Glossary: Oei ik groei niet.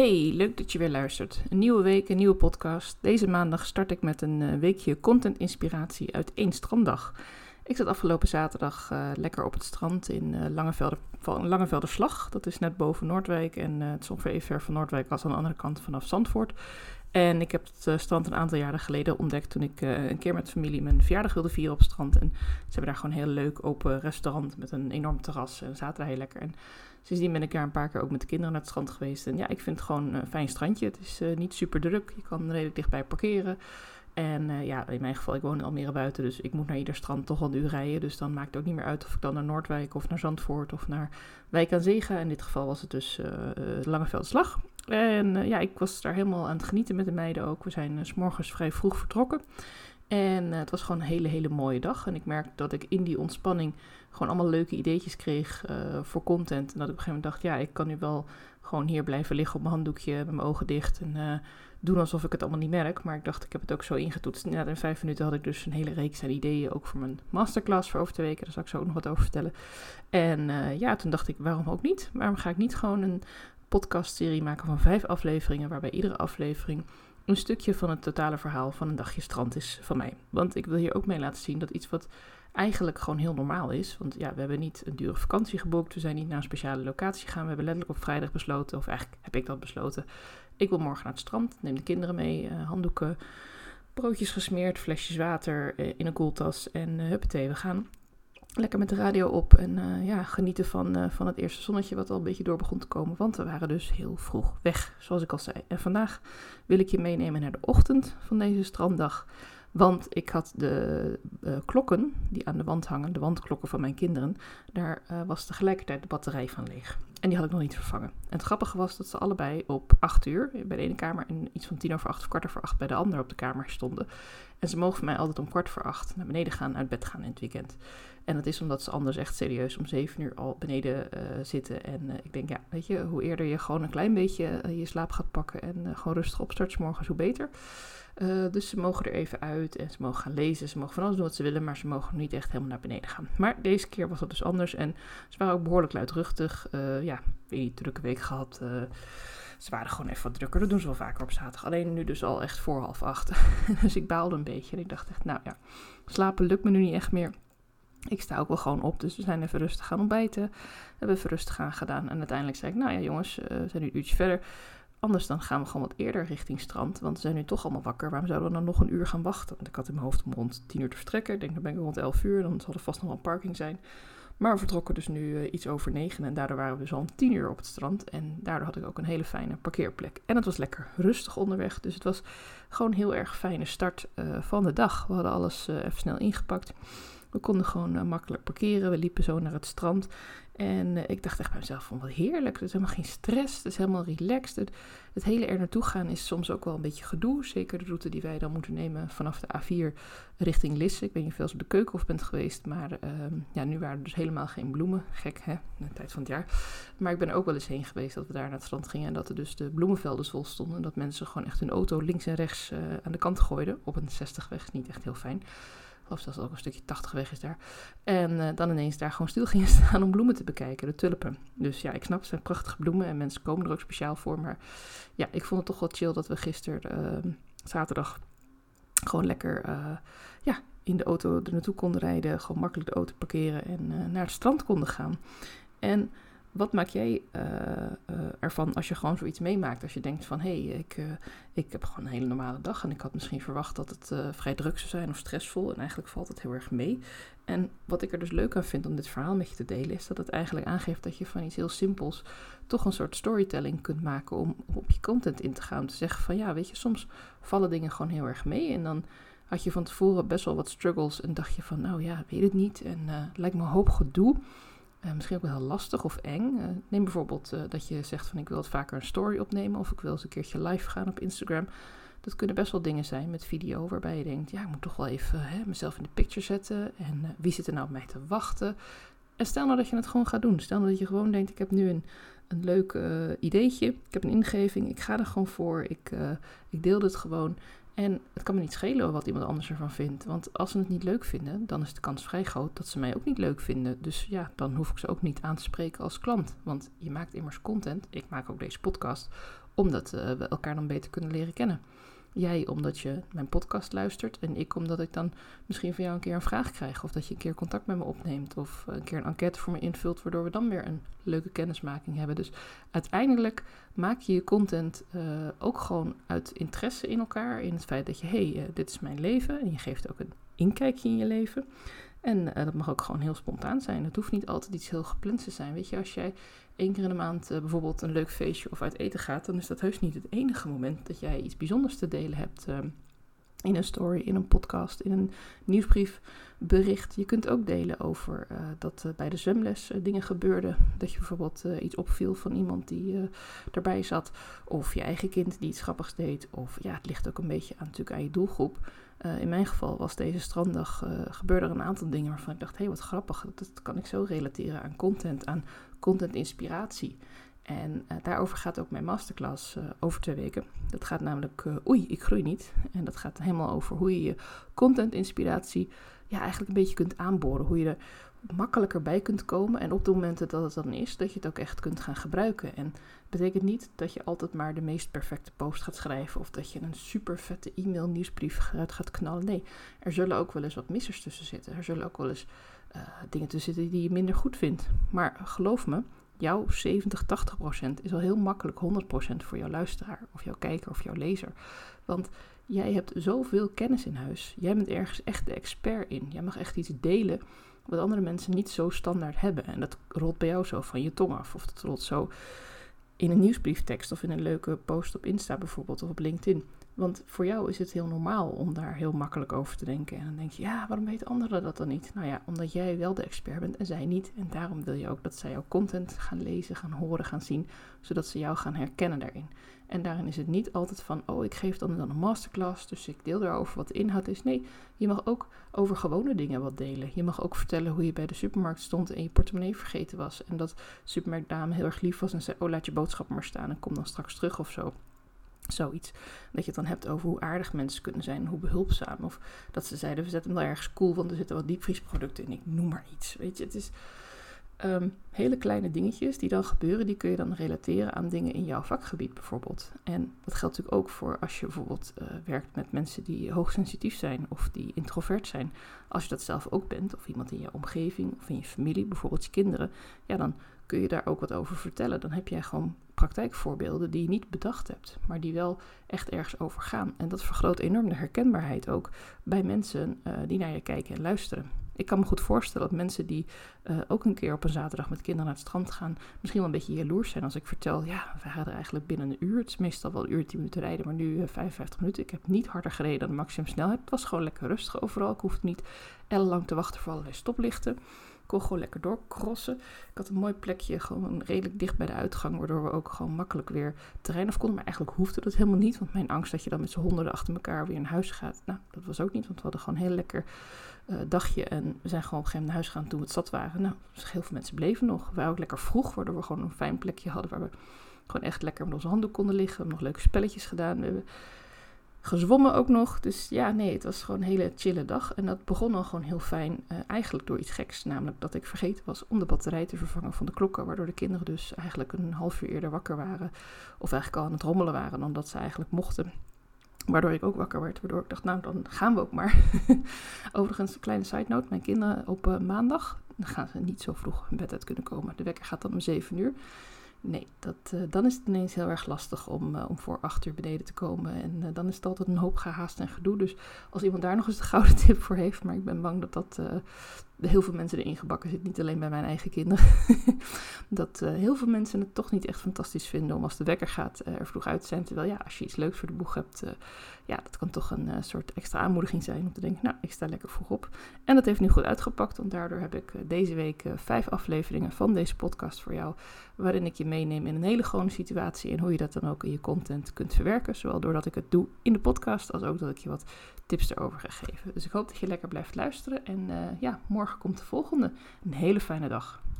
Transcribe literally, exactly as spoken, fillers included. Hey, leuk dat je weer luistert. Een nieuwe week, een nieuwe podcast. Deze maandag start ik met een weekje content-inspiratie uit één stranddag. Ik zat afgelopen zaterdag uh, lekker op het strand in uh, Langevelder, Langevelderslag. Dat is net boven Noordwijk en uh, het is ongeveer even ver van Noordwijk als aan de andere kant vanaf Zandvoort. En ik heb het uh, strand een aantal jaren geleden ontdekt toen ik uh, een keer met familie mijn verjaardag wilde vieren op het strand. En ze hebben daar gewoon een heel leuk open restaurant met een enorm terras en zaten daar heel lekker. En sindsdien ben ik daar een paar keer ook met de kinderen naar het strand geweest. En ja, ik vind het gewoon een fijn strandje. Het is uh, niet super druk, je kan redelijk dichtbij parkeren. En uh, ja, in mijn geval, ik woon in Almere buiten, dus ik moet naar ieder strand toch al een uur rijden. Dus dan maakt het ook niet meer uit of ik dan naar Noordwijk of naar Zandvoort of naar Wijk aan Zee ga. In dit geval was het dus uh, Langevelderslag. En uh, ja, ik was daar helemaal aan het genieten met de meiden ook. We zijn uh, 's morgens vrij vroeg vertrokken. En uh, het was gewoon een hele, hele mooie dag. En ik merkte dat ik in die ontspanning gewoon allemaal leuke ideetjes kreeg uh, voor content. En dat ik op een gegeven moment dacht, ja, ik kan nu wel gewoon hier blijven liggen op mijn handdoekje met mijn ogen dicht. En uh, doen alsof ik het allemaal niet merk. Maar ik dacht, ik heb het ook zo ingetoetst. Ja, in vijf minuten had ik dus een hele reeks aan ideeën. Ook voor mijn masterclass voor over twee weken. Daar zal ik zo ook nog wat over vertellen. En uh, ja, toen dacht ik, waarom ook niet? Waarom ga ik niet gewoon een podcastserie maken van vijf afleveringen, waarbij iedere aflevering een stukje van het totale verhaal van een dagje strand is van mij. Want ik wil hier ook mee laten zien dat iets wat eigenlijk gewoon heel normaal is. Want ja, we hebben niet een dure vakantie geboekt. We zijn niet naar een speciale locatie gaan. We hebben letterlijk op vrijdag besloten, of eigenlijk heb ik dat besloten. Ik wil morgen naar het strand, neem de kinderen mee, uh, handdoeken, broodjes gesmeerd, flesjes water uh, in een koeltas en uh, huppatee, we gaan. Lekker met de radio op en uh, ja, genieten van, uh, van het eerste zonnetje wat al een beetje door begon te komen. Want we waren dus heel vroeg weg, zoals ik al zei. En vandaag wil ik je meenemen naar de ochtend van deze stranddag. Want ik had de uh, klokken die aan de wand hangen, de wandklokken van mijn kinderen, daar uh, was tegelijkertijd de batterij van leeg. En die had ik nog niet vervangen. En het grappige was dat ze allebei op acht uur bij de ene kamer en iets van tien over acht of kwart over acht bij de andere op de kamer stonden. En ze mogen voor mij altijd om kwart voor acht naar beneden gaan, uit bed gaan in het weekend. En dat is omdat ze anders echt serieus om zeven uur al beneden uh, zitten. En uh, ik denk, ja, weet je, hoe eerder je gewoon een klein beetje uh, je slaap gaat pakken en uh, gewoon rustig opstart 's morgens, hoe beter. Uh, dus ze mogen er even uit en ze mogen gaan lezen, ze mogen van alles doen wat ze willen, maar ze mogen niet echt helemaal naar beneden gaan. Maar deze keer was dat dus anders en ze waren ook behoorlijk luidruchtig. Uh, ja, weer die drukke week gehad. Uh, ze waren gewoon even wat drukker, dat doen ze wel vaker op zaterdag. Alleen nu dus al echt voor half acht. Dus ik baalde een beetje en ik dacht echt, nou ja, slapen lukt me nu niet echt meer. Ik sta ook wel gewoon op, dus we zijn even rustig gaan ontbijten. Hebben even rustig aan gedaan en uiteindelijk zei ik, nou ja jongens, uh, we zijn nu een uurtje verder. Anders dan gaan we gewoon wat eerder richting strand, want we zijn nu toch allemaal wakker. Waarom zouden we dan nog een uur gaan wachten? Want ik had in mijn hoofd om rond tien uur te vertrekken. Ik denk, dan ben ik rond elf uur, dan zal er vast nog wel een parking zijn. Maar we vertrokken dus nu uh, iets over negen en daardoor waren we dus al om tien uur op het strand. En daardoor had ik ook een hele fijne parkeerplek. En het was lekker rustig onderweg, dus het was gewoon een heel erg fijne start uh, van de dag. We hadden alles uh, even snel ingepakt. We konden gewoon uh, makkelijk parkeren. We liepen zo naar het strand. En uh, ik dacht echt bij mezelf van wat heerlijk. Er is helemaal geen stress. Het is helemaal relaxed. Het, het hele er naartoe gaan is soms ook wel een beetje gedoe. Zeker de route die wij dan moeten nemen vanaf de A vier richting Lisse. Ik weet niet of je wel eens op de Keukenhof bent geweest. Maar uh, ja, nu waren er dus helemaal geen bloemen. Gek hè, in de tijd van het jaar. Maar ik ben er ook wel eens heen geweest dat we daar naar het strand gingen. En dat er dus de bloemenvelden vol stonden. En dat mensen gewoon echt hun auto links en rechts uh, aan de kant gooiden. Op een zestigweg. Niet echt heel fijn. Ik geloof dat het ook een stukje tachtig weg is daar. En uh, dan ineens daar gewoon stil gingen staan om bloemen te bekijken, de tulpen. Dus ja, ik snap, het zijn prachtige bloemen en mensen komen er ook speciaal voor. Maar ja, ik vond het toch wel chill dat we gisteren, uh, zaterdag, gewoon lekker uh, ja, in de auto er naartoe konden rijden. Gewoon makkelijk de auto parkeren en uh, naar het strand konden gaan. En wat maak jij uh, uh, ervan als je gewoon zoiets meemaakt? Als je denkt van, hé, hey, ik, uh, ik heb gewoon een hele normale dag en ik had misschien verwacht dat het uh, vrij druk zou zijn of stressvol. En eigenlijk valt het heel erg mee. En wat ik er dus leuk aan vind om dit verhaal met je te delen, is dat het eigenlijk aangeeft dat je van iets heel simpels toch een soort storytelling kunt maken om op je content in te gaan. Om te zeggen van, ja, weet je, soms vallen dingen gewoon heel erg mee en dan had je van tevoren best wel wat struggles en dacht je van, nou ja, weet het niet en uh, lijkt me een hoop gedoe. Uh, misschien ook wel heel lastig of eng. Uh, neem bijvoorbeeld uh, dat je zegt van ik wil het vaker een story opnemen of ik wil eens een keertje live gaan op Instagram. Dat kunnen best wel dingen zijn met video waarbij je denkt ja ik moet toch wel even uh, hè, mezelf in de picture zetten en uh, wie zit er nou op mij te wachten. En stel nou dat je het gewoon gaat doen. Stel nou dat je gewoon denkt ik heb nu een, een leuk uh, ideetje, ik heb een ingeving, ik ga er gewoon voor, ik, uh, ik deel dit gewoon. En het kan me niet schelen wat iemand anders ervan vindt. Want als ze het niet leuk vinden, dan is de kans vrij groot dat ze mij ook niet leuk vinden. Dus ja, dan hoef ik ze ook niet aan te spreken als klant. Want je maakt immers content, ik maak ook deze podcast, omdat uh, we elkaar dan beter kunnen leren kennen. Jij omdat je mijn podcast luistert en ik omdat ik dan misschien van jou een keer een vraag krijg. Of dat je een keer contact met me opneemt of een keer een enquête voor me invult, waardoor we dan weer een leuke kennismaking hebben. Dus uiteindelijk maak je je content uh, ook gewoon uit interesse in elkaar. In het feit dat je, hé, hey, uh, dit is mijn leven. En je geeft ook een inkijkje in je leven. En uh, dat mag ook gewoon heel spontaan zijn. Het hoeft niet altijd iets heel gepland te zijn. Weet je, als jij één keer in de maand uh, bijvoorbeeld een leuk feestje of uit eten gaat, dan is dat heus niet het enige moment dat jij iets bijzonders te delen hebt. Uh, in een story, in een podcast, in een nieuwsbriefbericht. Je kunt ook delen over uh, dat uh, bij de zwemles uh, dingen gebeurden. Dat je bijvoorbeeld uh, iets opviel van iemand die uh, erbij zat. Of je eigen kind die iets grappigs deed. Of ja, het ligt ook een beetje aan, natuurlijk aan je doelgroep. Uh, in mijn geval was deze stranddag, uh, gebeurde er een aantal dingen waarvan ik dacht, hé, hey, wat grappig, dat, dat kan ik zo relateren aan content, aan content-inspiratie. En uh, daarover gaat ook mijn masterclass uh, over twee weken. Dat gaat namelijk, uh, oei, ik groei niet. En dat gaat helemaal over hoe je je content-inspiratie ja, eigenlijk een beetje kunt aanboren. Hoe je er makkelijker bij kunt komen en op de momenten dat het dan is, dat je het ook echt kunt gaan gebruiken. En dat betekent niet dat je altijd maar de meest perfecte post gaat schrijven of dat je een super vette e-mail nieuwsbrief eruit gaat knallen. Nee, er zullen ook wel eens wat missers tussen zitten. Er zullen ook wel eens uh, dingen tussen zitten die je minder goed vindt. Maar geloof me, jouw zeventig, tachtig procent is al heel makkelijk honderd procent voor jouw luisteraar of jouw kijker of jouw lezer. Want jij hebt zoveel kennis in huis. Jij bent ergens echt de expert in. Jij mag echt iets delen wat andere mensen niet zo standaard hebben. En dat rolt bij jou zo van je tong af. Of dat rolt zo in een nieuwsbrieftekst of in een leuke post op Insta bijvoorbeeld of op LinkedIn. Want voor jou is het heel normaal om daar heel makkelijk over te denken. En dan denk je, ja, waarom weten anderen dat dan niet? Nou ja, omdat jij wel de expert bent en zij niet. En daarom wil je ook dat zij jouw content gaan lezen, gaan horen, gaan zien. Zodat ze jou gaan herkennen daarin. En daarin is het niet altijd van, oh, ik geef dan, dan een masterclass, dus ik deel daarover wat de inhoud is. Nee, je mag ook over gewone dingen wat delen. Je mag ook vertellen hoe je bij de supermarkt stond en je portemonnee vergeten was. En dat supermarktdame heel erg lief was en zei, oh, laat je boodschap maar staan en kom dan straks terug of zo. Zoiets. Dat je het dan hebt over hoe aardig mensen kunnen zijn, hoe behulpzaam. Of dat ze zeiden, we zetten hem wel ergens cool, want er zitten wat diepvriesproducten in. Ik noem maar iets, weet je. Het is um, hele kleine dingetjes die dan gebeuren, die kun je dan relateren aan dingen in jouw vakgebied bijvoorbeeld. En dat geldt natuurlijk ook voor als je bijvoorbeeld uh, werkt met mensen die hoogsensitief zijn of die introvert zijn. Als je dat zelf ook bent, of iemand in je omgeving of in je familie, bijvoorbeeld je kinderen, ja, dan kun je daar ook wat over vertellen. Dan heb jij gewoon praktijkvoorbeelden die je niet bedacht hebt, maar die wel echt ergens over gaan. En dat vergroot enorm de herkenbaarheid ook bij mensen uh, die naar je kijken en luisteren. Ik kan me goed voorstellen dat mensen die uh, ook een keer op een zaterdag met kinderen naar het strand gaan, misschien wel een beetje jaloers zijn als ik vertel, ja, we gaan er eigenlijk binnen een uur. Het is meestal wel een uur, tien minuten rijden, maar nu uh, vijfenvijftig minuten. Ik heb niet harder gereden dan de maximum snelheid. Het was gewoon lekker rustig overal. Ik hoefde niet ellenlang te wachten voor allerlei stoplichten. Ik kon gewoon lekker doorcrossen. Ik had een mooi plekje, gewoon redelijk dicht bij de uitgang, waardoor we ook gewoon makkelijk weer terrein af konden. Maar eigenlijk hoefde dat helemaal niet, want mijn angst dat je dan met z'n honderden achter elkaar weer naar huis gaat, nou, dat was ook niet, want we hadden gewoon een heel lekker uh, dagje. En we zijn gewoon op een gegeven moment naar huis gegaan toen we het zat waren. Nou, dus heel veel mensen bleven nog. We waren ook lekker vroeg, waardoor we gewoon een fijn plekje hadden waar we gewoon echt lekker met onze handdoek konden liggen. We hebben nog leuke spelletjes gedaan. We hebben gezwommen ook nog. Dus ja, nee, het was gewoon een hele chille dag. En dat begon al gewoon heel fijn, uh, eigenlijk door iets geks. Namelijk dat ik vergeten was om de batterij te vervangen van de klokken. Waardoor de kinderen dus eigenlijk een half uur eerder wakker waren. Of eigenlijk al aan het rommelen waren dan dat ze eigenlijk mochten. Waardoor ik ook wakker werd. Waardoor ik dacht, nou, dan gaan we ook maar. Overigens, een kleine side note. Mijn kinderen op uh, maandag, dan gaan ze niet zo vroeg hun bed uit kunnen komen. De wekker gaat dan om zeven uur. Nee, dat, uh, dan is het ineens heel erg lastig om, uh, om voor acht uur beneden te komen. En uh, dan is het altijd een hoop gehaast en gedoe. Dus als iemand daar nog eens de gouden tip voor heeft. Maar ik ben bang dat dat uh, heel veel mensen erin gebakken zit. Niet alleen bij mijn eigen kinderen. dat uh, heel veel mensen het toch niet echt fantastisch vinden om als de wekker gaat uh, er vroeg uit te zijn. Terwijl ja, als je iets leuks voor de boeg hebt. Uh, ja, dat kan toch een uh, soort extra aanmoediging zijn om te denken, nou, ik sta lekker vroeg op. En dat heeft nu goed uitgepakt. Want daardoor heb ik uh, deze week uh, vijf afleveringen van deze podcast voor jou. Waarin ik je meenemen in een hele gewone situatie en hoe je dat dan ook in je content kunt verwerken. Zowel doordat ik het doe in de podcast, als ook dat ik je wat tips erover ga geven. Dus ik hoop dat je lekker blijft luisteren en uh, ja, morgen komt de volgende. Een hele fijne dag.